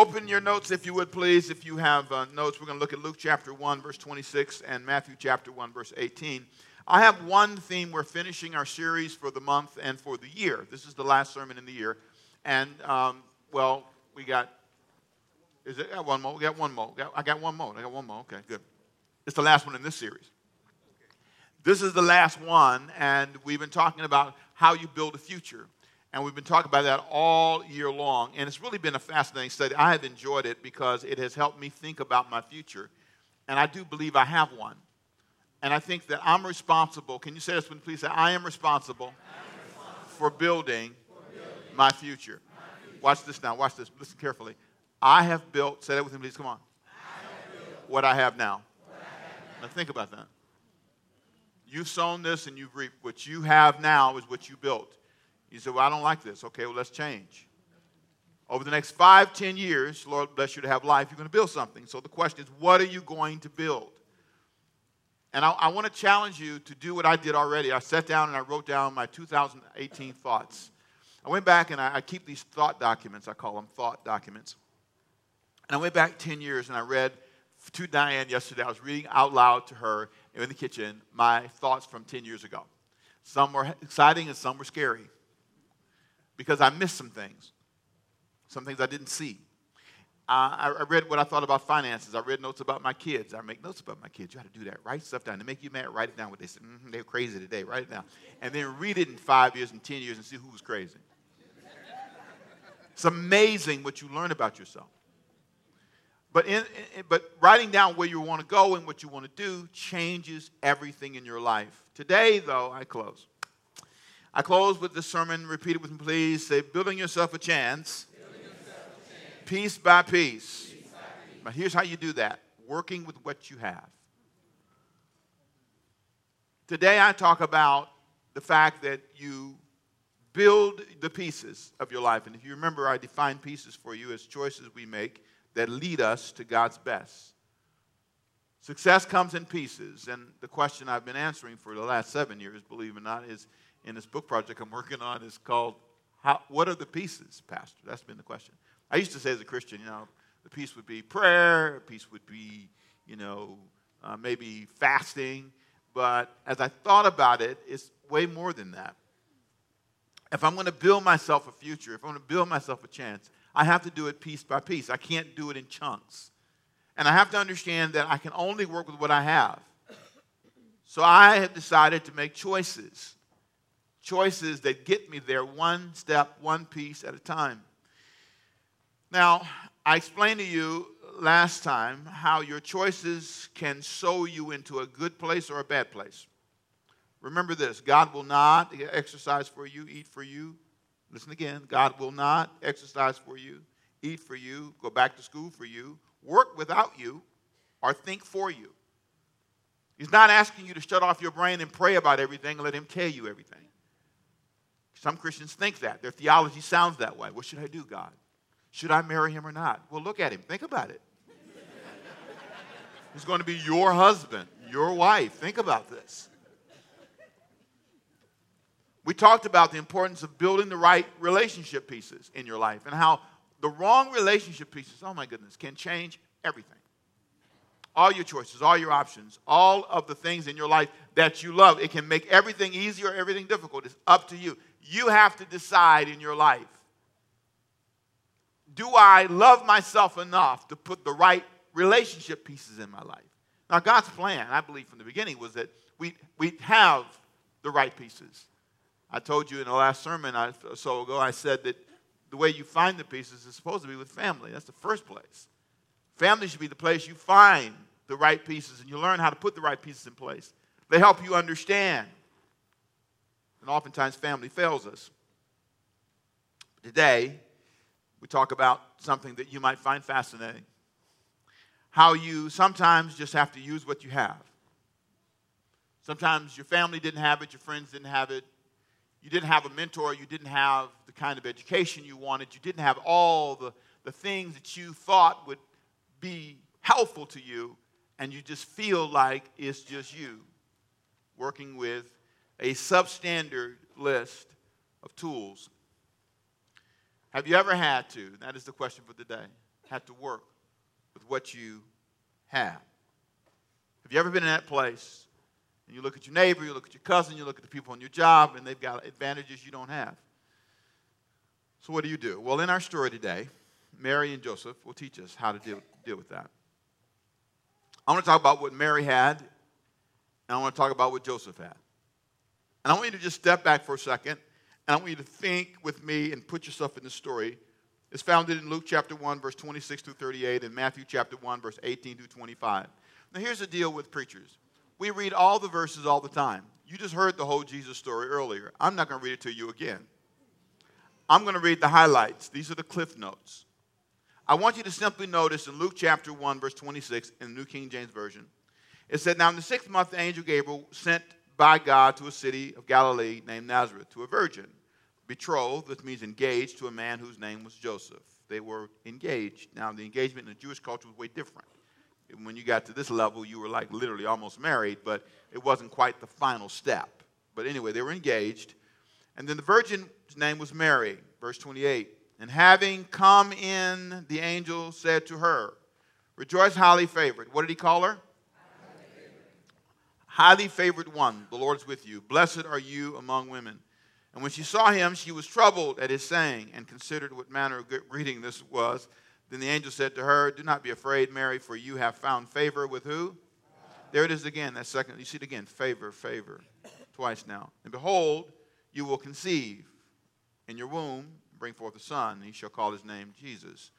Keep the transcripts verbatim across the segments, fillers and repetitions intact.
Open your notes, if you would, please. If you have uh, notes, we're going to look at Luke chapter one, verse twenty-six, and Matthew chapter one, verse eighteen. I have one theme. We're finishing our series for the month and for the year. This is the last sermon in the year. And, um, well, we got, is it got one more? We got one more. Got, I got one more. I got one more. Okay, good. It's the last one in this series. This is the last one, and we've been talking about how you build a future. And we've been talking about that all year long. And it's really been a fascinating study. I have enjoyed it because it has helped me think about my future. And I do believe I have one. And I think that I'm responsible. Can you say this one, please? Say, I am responsible, I am responsible for building, for building my, future. my future. Watch this now. Watch this. Listen carefully. I have built, say that with me, please. Come on. I have built what I have now. What I have now. Now think about that. You've sown this and you've reaped. What you have now is what you built. You say, well, I don't like this. Okay, well, let's change. Over the next five, ten years, Lord bless you to have life, you're going to build something. So the question is, what are you going to build? And I, I want to challenge you to do what I did already. I sat down and I wrote down my two thousand eighteen thoughts. I went back and I, I keep these thought documents. I call them thought documents. And I went back ten years and I read to Diane yesterday. I was reading out loud to her in the kitchen my thoughts from ten years ago. Some were exciting and some were scary, because I missed some things, some things I didn't see. Uh, I, I read what I thought about finances. I read notes about my kids. I make notes about my kids. You got to do that. Write stuff down. They make you mad, write it down. What they said, mm-hmm, they're crazy today. Write it down. And then read it in five years and ten years and see who was crazy. It's amazing what you learn about yourself. But, in, in, but writing down where you want to go and what you want to do changes everything in your life. Today, though, I close. I close with this sermon. Repeat it with me, please. Say, building yourself a chance, building yourself a chance. Piece by piece. Piece by piece. But here's how you do that. Working with what you have. Today I talk about the fact that you build the pieces of your life. And if you remember, I define pieces for you as choices we make that lead us to God's best. Success comes in pieces. And the question I've been answering for the last seven years, believe it or not, is, in this book project I'm working on, is called, How, What Are the Pieces, Pastor? That's been the question. I used to say as a Christian, you know, the piece would be prayer, a piece would be, you know, uh, maybe fasting. But as I thought about it, it's way more than that. If I'm going to build myself a future, if I'm going to build myself a chance, I have to do it piece by piece. I can't do it in chunks. And I have to understand that I can only work with what I have. So I have decided to make choices. Choices that get me there one step, one piece at a time. Now, I explained to you last time how your choices can sow you into a good place or a bad place. Remember this, God will not exercise for you, eat for you. Listen again, God will not exercise for you, eat for you, go back to school for you, work without you, or think for you. He's not asking you to shut off your brain and pray about everything and let him tell you everything. Some Christians think that. Their theology sounds that way. What should I do, God? Should I marry him or not? Well, look at him. Think about it. He's going to be your husband, your wife. Think about this. We talked about the importance of building the right relationship pieces in your life and how the wrong relationship pieces, oh my goodness, can change everything. All your choices, all your options, all of the things in your life that you love. It can make everything easy or everything difficult. It's up to you. You have to decide in your life. Do I love myself enough to put the right relationship pieces in my life? Now, God's plan, I believe from the beginning, was that we we'd have the right pieces. I told you in the last sermon I, or so ago, I said that the way you find the pieces is supposed to be with family. That's the first place. Family should be the place you find the right pieces and you learn how to put the right pieces in place. They help you understand. And oftentimes family fails us. Today, we talk about something that you might find fascinating. How you sometimes just have to use what you have. Sometimes your family didn't have it, your friends didn't have it. You didn't have a mentor, you didn't have the kind of education you wanted. You didn't have all the, the things that you thought would be helpful to you, and you just feel like it's just you working with a substandard list of tools. Have you ever had to? That is the question for today. have to work with what you have. Have you ever been in that place? And you look at your neighbor, you look at your cousin, you look at the people on your job, and they've got advantages you don't have. So what do you do? Well, in our story today, Mary and Joseph will teach us how to deal, deal with that. I want to talk about what Mary had, and I want to talk about what Joseph had. And I want you to just step back for a second, and I want you to think with me and put yourself in the story. It's founded in Luke chapter one, verse twenty-six through thirty-eight, and Matthew chapter one, verse eighteen through twenty-five. Now, here's the deal with preachers. We read all the verses all the time. You just heard the whole Jesus story earlier. I'm not going to read it to you again. I'm going to read the highlights. These are the cliff notes. I want you to simply notice in Luke chapter one, verse twenty-six, in the New King James Version, it said, "Now in the sixth month, the angel Gabriel sent by God to a city of Galilee named Nazareth, to a virgin, betrothed," which means engaged, "to a man whose name was Joseph." They were engaged. Now, the engagement in the Jewish culture was way different. When you got to this level, you were like literally almost married, but it wasn't quite the final step. But anyway, they were engaged. And then the virgin's name was Mary, verse twenty-eight. "And having come in, the angel said to her, 'Rejoice, highly favored.'" What did he call her? Highly favored. "Highly favored one, the Lord is with you. Blessed are you among women." And when she saw him, she was troubled at his saying and considered what manner of good greeting this was. Then the angel said to her, "Do not be afraid, Mary, for you have found favor with" who? There it is again, that second. You see it again, favor, favor, twice now. "And behold, you will conceive in your womb, bring forth a son, and he shall call his name Jesus.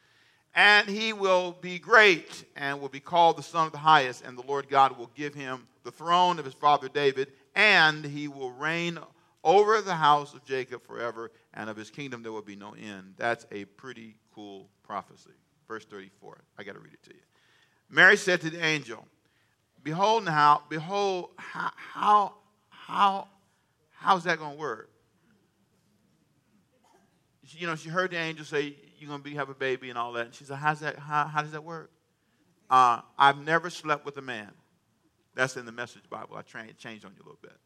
And he will be great and will be called the Son of the Highest, and the Lord God will give him the throne of his father David, and he will reign over the house of Jacob forever, and of his kingdom there will be no end." That's a pretty cool prophecy. Verse thirty-four. I got to read it to you. "Mary said to the angel, 'Behold now, behold, how, how, how, how's that going to work?'" You know, she heard the angel say, "You're going to be, have a baby," and all that. And she said, "How's that, how, how does that work?" Uh, "I've never slept with a man." That's in the Message Bible. I tra- changed on you a little bit.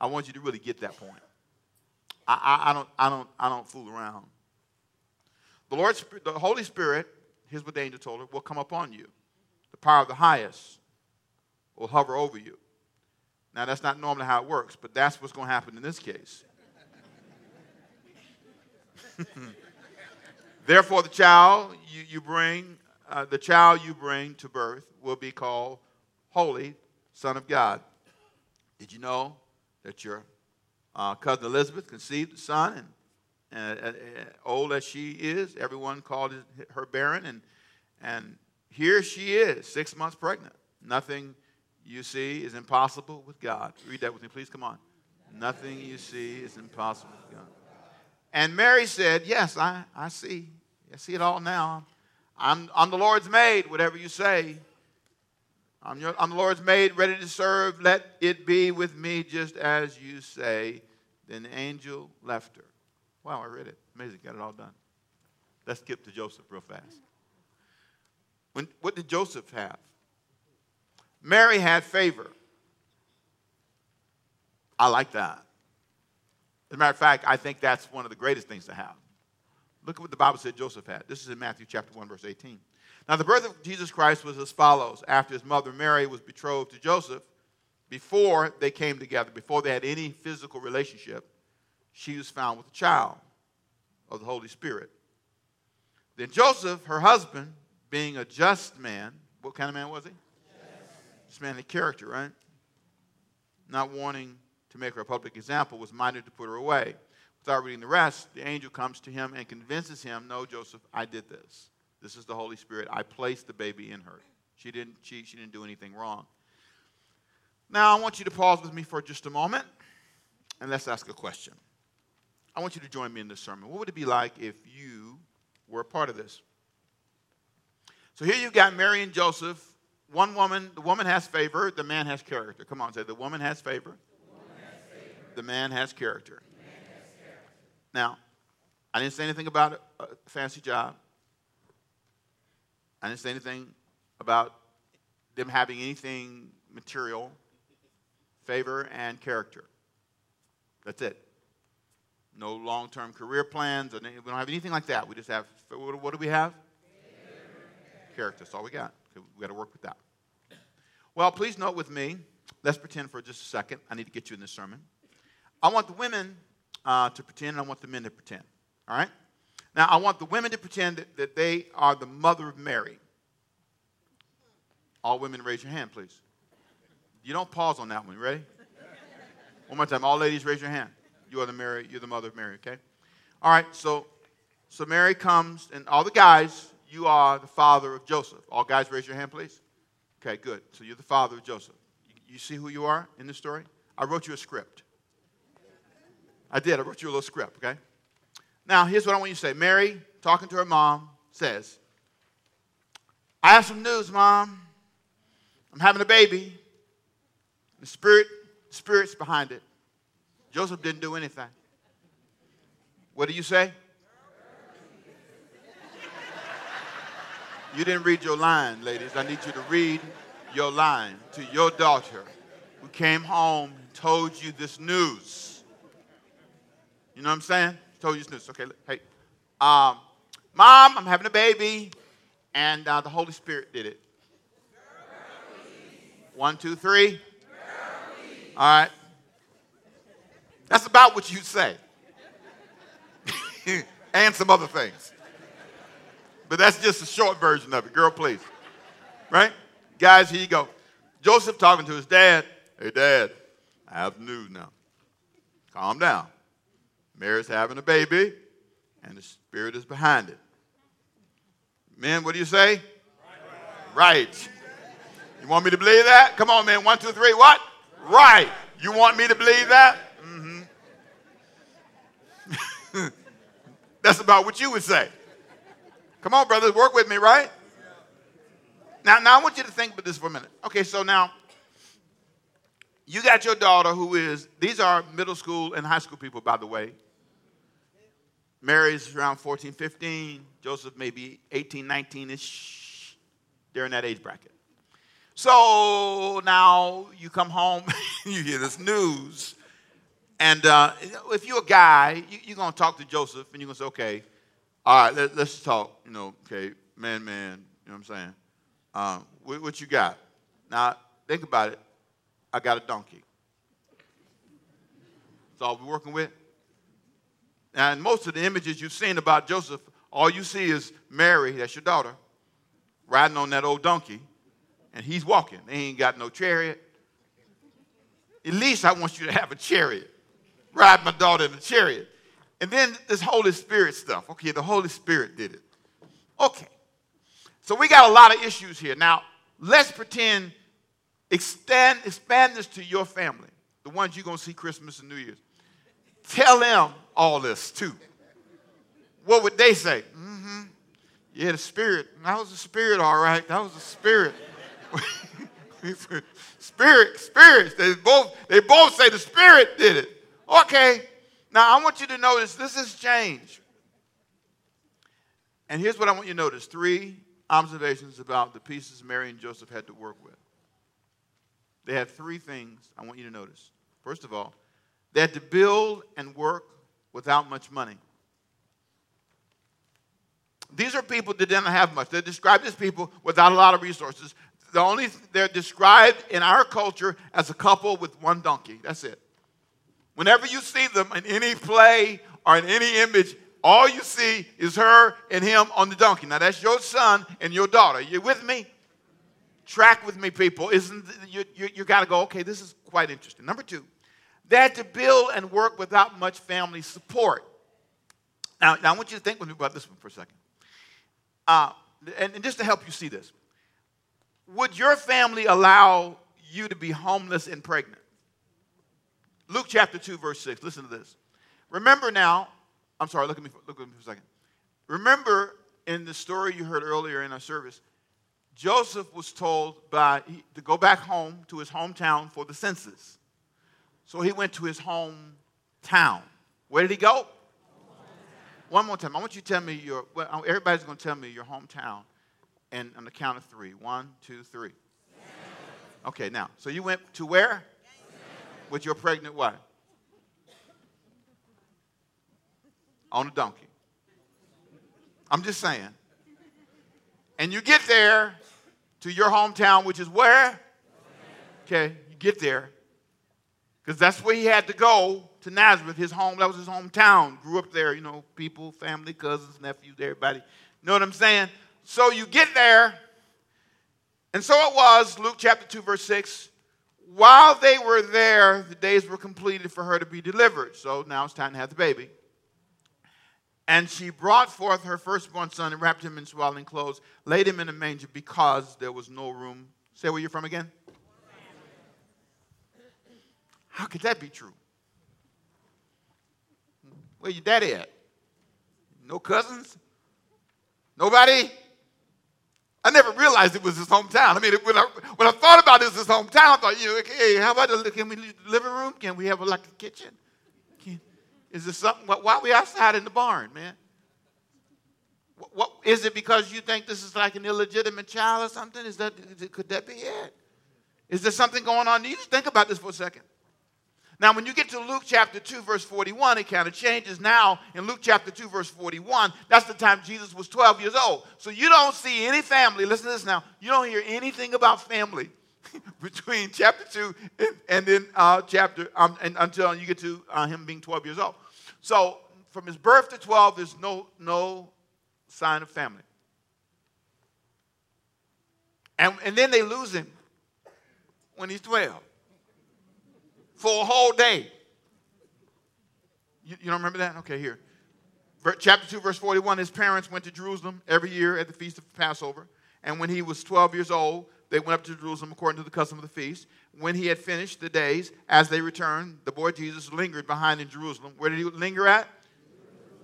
I want you to really get that point. I, I, I don't, I don't, I don't fool around. "The Lord, the Holy Spirit," here's what the angel told her, "will come upon you. The power of the highest will hover over you." Now, that's not normally how it works, but that's what's going to happen in this case. "Therefore, the child you, you bring, uh, the child you bring to birth will be called Holy Son of God. Did you know that your uh, cousin Elizabeth conceived a son, and uh, uh, old as she is, everyone called her barren, and and here she is, six months pregnant. Nothing you see is impossible with God." Read that with me, please. Come on. "Nothing you see is impossible with God." And Mary said, "Yes, I, I see. I see it all now. I'm, I'm the Lord's maid, whatever you say. I'm, your, I'm the Lord's maid, ready to serve. Let it be with me just as you say." Then the angel left her. Wow, I read it. Amazing. Got it all done. Let's skip to Joseph real fast. When, what did Joseph have? Mary had favor. I like that. As a matter of fact, I think that's one of the greatest things to have. Look at what the Bible said Joseph had. This is in Matthew chapter one, verse eighteen. "Now the birth of Jesus Christ was as follows. After his mother Mary was betrothed to Joseph, before they came together, before they had any physical relationship, she was found with a child of the Holy Spirit. Then Joseph, her husband, being a just man," what kind of man was he? Just, just man in character, right? "Not wanting to make her a public example, was minded to put her away. Without reading the rest, the angel comes to him and convinces him, 'No, Joseph, I did this. This is the Holy Spirit. I placed the baby in her. She didn't cheat. She didn't do anything wrong.'" Now, I want you to pause with me for just a moment, and let's ask a question. I want you to join me in this sermon. What would it be like if you were a part of this? So here you've got Mary and Joseph. One woman, the woman has favor. The man has character. Come on, say, the woman has favor. The man has character. The man has character. Now, I didn't say anything about a fancy job. I didn't say anything about them having anything material, favor, and character. That's it. No long-term career plans. Or we don't have anything like that. We just have, what do we have? Favor. character. That's all we got. Okay, we got to work with that. Well, please note with me, let's pretend for just a second. I need to get you in this sermon. I want the women uh, to pretend, and I want the men to pretend. All right? Now, I want the women to pretend that, that they are the mother of Mary. All women, raise your hand, please. You don't pause on that one. You ready? One more time. All ladies, raise your hand. You are the Mary. You're the mother of Mary, okay? All right, so, so Mary comes, and all the guys, you are the father of Joseph. All guys, raise your hand, please. Okay, good. So you're the father of Joseph. You, you see who you are in this story? I wrote you a script. I did. I wrote you a little script, okay? Now, here's what I want you to say. Mary, talking to her mom, says, I have some news, Mom. I'm having a baby. The spirit, the spirit's behind it. Joseph didn't do anything. What do you say? You didn't read your line, ladies. I need you to read your line to your daughter who came home and told you this news. You know what I'm saying? Told you this news. Okay, look, hey. Um, Mom, I'm having a baby, and uh, the Holy Spirit did it. One, two, three. All right. That's about what you say. And some other things. But that's just a short version of it. Girl, please. Right? Guys, here you go. Joseph talking to his dad. Hey, Dad, I have news now. Calm down. Mary's having a baby, and the spirit is behind it. Men, what do you say? Right. Right. You want me to believe that? Come on, man. One, two, three, what? Right. You want me to believe that? Mm-hmm. That's about what you would say. Come on, brothers. Work with me, right? Now, now I want you to think about this for a minute. Okay, so now you got your daughter who is, these are middle school and high school people, by the way. Mary's around fourteen, fifteen. Joseph maybe eighteen, nineteen-ish. They're in that age bracket. So now you come home, you hear this news, and uh, if you're a guy, you, you're going to talk to Joseph, and you're going to say, okay, all right, let, let's talk, you know, okay, man, man, you know what I'm saying? Um, what, what you got? Now, think about it. I got a donkey. That's all we're working with. And most of the images you've seen about Joseph, all you see is Mary, that's your daughter, riding on that old donkey. And he's walking. They ain't got no chariot. At least I want you to have a chariot. Ride my daughter in a chariot. And then this Holy Spirit stuff. Okay, the Holy Spirit did it. Okay. So we got a lot of issues here. Now, let's pretend, extend, expand this to your family, the ones you're going to see Christmas and New Year's. Tell them all this, too. What would they say? Mm-hmm. Yeah, the Spirit. That was the Spirit, all right. That was the Spirit. Spirit, spirits. They both, they both say the Spirit did it. Okay. Now, I want you to notice this has changed. And here's what I want you to notice. Three observations about the pieces Mary and Joseph had to work with. They had three things I want you to notice. First of all, they had to build and work without much money. These are people that didn't have much. They're described as people without a lot of resources. The only, they're described in our culture as a couple with one donkey. That's it. Whenever you see them in any play or in any image, all you see is her and him on the donkey. Now, that's your son and your daughter. You with me? Track with me, people. Isn't you you, you got to go, okay, this is quite interesting. Number two, they had to build and work without much family support. Now, now I want you to think with me about this one for a second. Uh, and, and just to help you see this. Would your family allow you to be homeless and pregnant? Luke chapter two, verse six. Listen to this. Remember now, I'm sorry, look at me for, look at me for a second. Remember in the story you heard earlier in our service, Joseph was told by he, to go back home to his hometown for the census. So he went to his hometown. Where did he go? One more time. I want you to tell me your, well, everybody's going to tell me your hometown. And on the count of three. One, two, three. Okay, now, so you went to where? With your pregnant wife. On a donkey. I'm just saying. And you get there to your hometown, which is where? Okay, you get there. Because that's where he had to go, to Nazareth, his home. That was his hometown. Grew up there, you know, people, family, cousins, nephews, everybody. Know what I'm saying? So you get there. And so it was, Luke chapter two, verse six. While they were there, the days were completed for her to be delivered. So now it's time to have the baby. And she brought forth her firstborn son and wrapped him in swaddling clothes, laid him in a manger because there was no room. Say where you're from again. How could that be true? Where your daddy at? No cousins? Nobody? I never realized it was his hometown. I mean, when I, when I thought about this, his hometown, I thought, you know, hey, how about the, can we leave the living room? Can we have a, like a kitchen? Can, is there something? Why, why are we outside in the barn, man? What, what, is it because you think this is like an illegitimate child or something? Is that, could that be it? Is there something going on? You just think about this for a second. Now, when you get to Luke chapter two, verse forty-one, it kind of changes. Now, in Luke chapter two, verse forty-one, that's the time Jesus was twelve years old. So you don't see any family. Listen to this now. You don't hear anything about family between chapter two and, and then uh, chapter um, and until you get to uh, him being twelve years old. So from his birth to twelve, there's no, no sign of family. And, and then they lose him when he's twelve. For a whole day. You, you don't remember that? Okay, here. Ver, chapter two, verse forty-one, his parents went to Jerusalem every year at the feast of Passover. And when he was twelve years old, they went up to Jerusalem according to the custom of the feast. When he had finished the days, as they returned, the boy Jesus lingered behind in Jerusalem. Where did he linger at?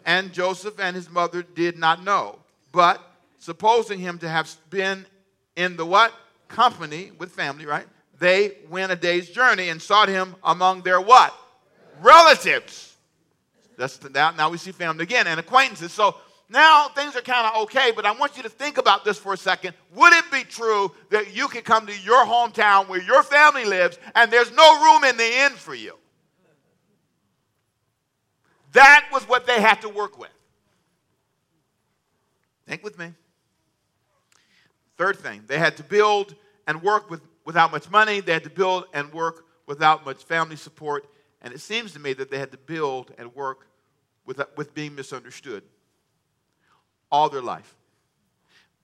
And Joseph and his mother did not know, but supposing him to have been in the what? Company with family, right? They went a day's journey and sought him among their what? Relatives. That's the, now, now we see family again and acquaintances. So now things are kind of okay, but I want you to think about this for a second. Would it be true that you could come to your hometown where your family lives and there's no room in the inn for you? That was what they had to work with. Think with me. Third thing, they had to build and work with without much money, they had to build and work without much family support. And it seems to me that they had to build and work with, with being misunderstood all their life.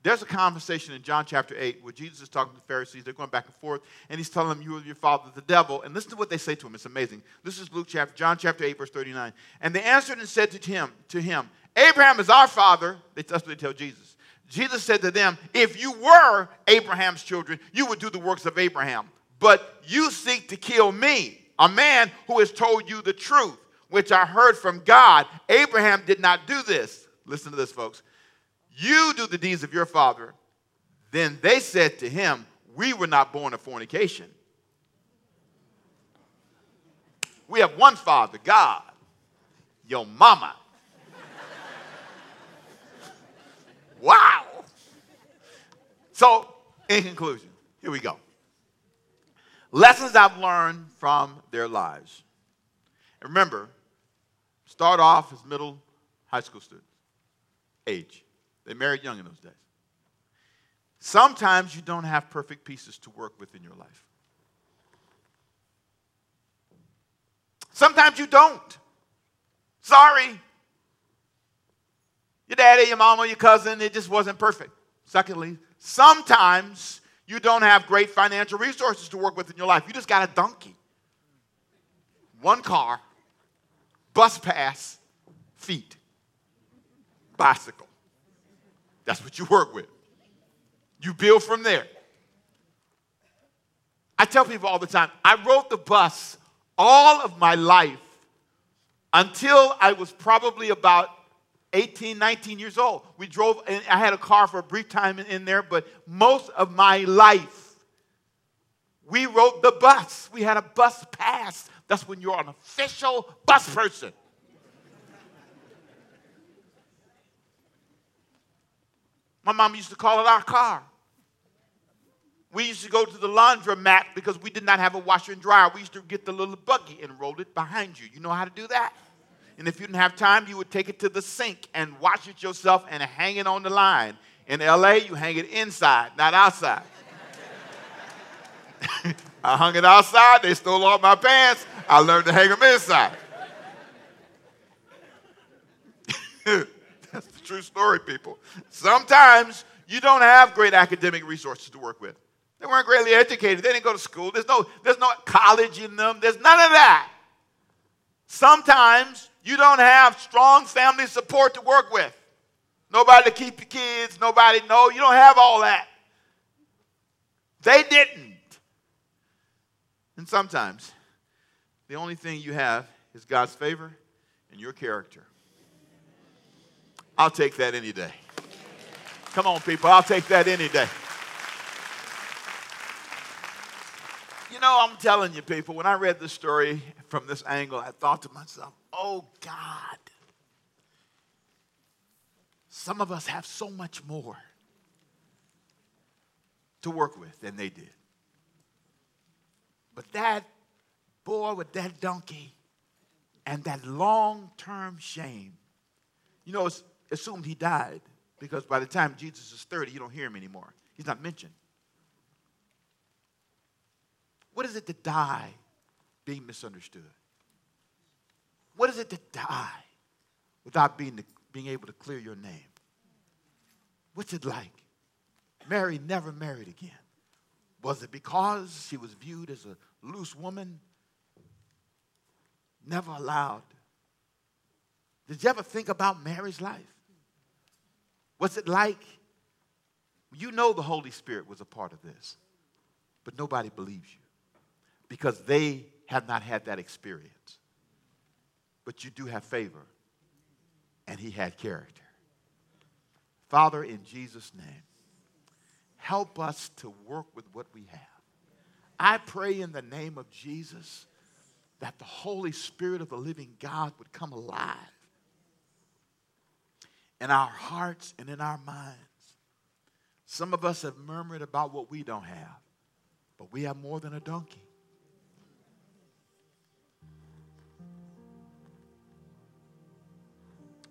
There's a conversation in John chapter eight where Jesus is talking to the Pharisees. They're going back and forth. And he's telling them, you are your father, the devil. And listen to what they say to him. It's amazing. This is Luke chapter, John chapter eight, verse thirty-nine. And they answered and said to him, to him, Abraham is our father. That's what they tell Jesus. Jesus said to them, if you were Abraham's children, you would do the works of Abraham. But you seek to kill me, a man who has told you the truth, which I heard from God. Abraham did not do this. Listen to this, folks. You do the deeds of your father. Then they said to him, we were not born of fornication. We have one father, God, your mama. Wow. So, in conclusion, here we go. Lessons I've learned from their lives. And remember, start off as middle high school students. Age. They married young in those days. Sometimes you don't have perfect pieces to work with in your life. Sometimes you don't. Sorry. Your daddy, your mama, your cousin, it just wasn't perfect. Secondly, sometimes you don't have great financial resources to work with in your life. You just got a donkey, one car, bus pass, feet, bicycle. That's what you work with. You build from there. I tell people all the time, I rode the bus all of my life until I was probably about eighteen, nineteen years old. We drove, and I had a car for a brief time in, in there, but most of my life, we rode the bus. We had a bus pass. That's when you're an official bus person. My mom used to call it our car. We used to go to the laundromat because we did not have a washer and dryer. We used to get the little buggy and roll it behind you. You know how to do that? And if you didn't have time, you would take it to the sink and wash it yourself and hang it on the line. In L A, you hang it inside, not outside. I hung it outside. They stole all my pants. I learned to hang them inside. That's the true story, people. Sometimes you don't have great academic resources to work with. They weren't greatly educated. They didn't go to school. There's no, there's no college in them. There's none of that. Sometimes you don't have strong family support to work with. Nobody to keep your kids. Nobody, no, you don't have all that. They didn't. And sometimes the only thing you have is God's favor and your character. I'll take that any day. Come on, people. I'll take that any day. You know, I'm telling you, people, when I read this story from this angle, I thought to myself, oh, God, some of us have so much more to work with than they did. But that boy with that donkey and that long-term shame, you know, it's assumed he died because by the time Jesus is thirty, you don't hear him anymore. He's not mentioned. What is it to die being misunderstood? What is it to die without being, the, being able to clear your name? What's it like? Mary never married again. Was it because she was viewed as a loose woman? Never allowed. Did you ever think about Mary's life? What's it like? You know the Holy Spirit was a part of this, but nobody believes you, because they have not had that experience. But you do have favor, and he had character. Father, in Jesus' name, help us to work with what we have. I pray in the name of Jesus that the Holy Spirit of the living God would come alive in our hearts and in our minds. Some of us have murmured about what we don't have, but we have more than a donkey.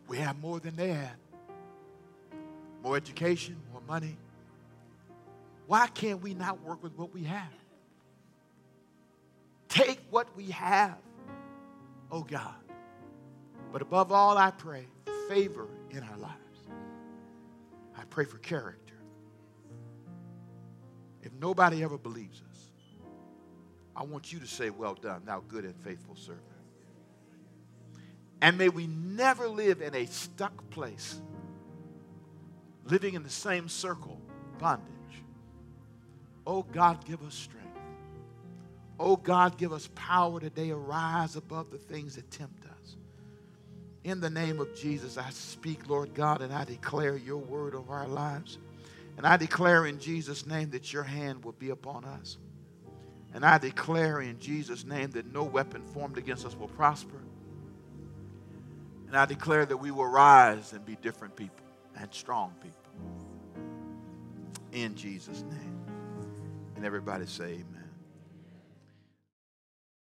We have more than they had. More education, more money. Why can't we not work with what we have? Take what we have, oh God. But above all, I pray favor in our lives. I pray for character. If nobody ever believes us, I want you to say, well done, thou good and faithful servant. And may we never live in a stuck place, living in the same circle, bondage. Oh, God, give us strength. Oh, God, give us power today. Arise above the things that tempt us. In the name of Jesus, I speak, Lord God, and I declare your word over our lives. And I declare in Jesus' name that your hand will be upon us. And I declare in Jesus' name that no weapon formed against us will prosper. And I declare that we will rise and be different people and strong people. In Jesus' name. And everybody say amen.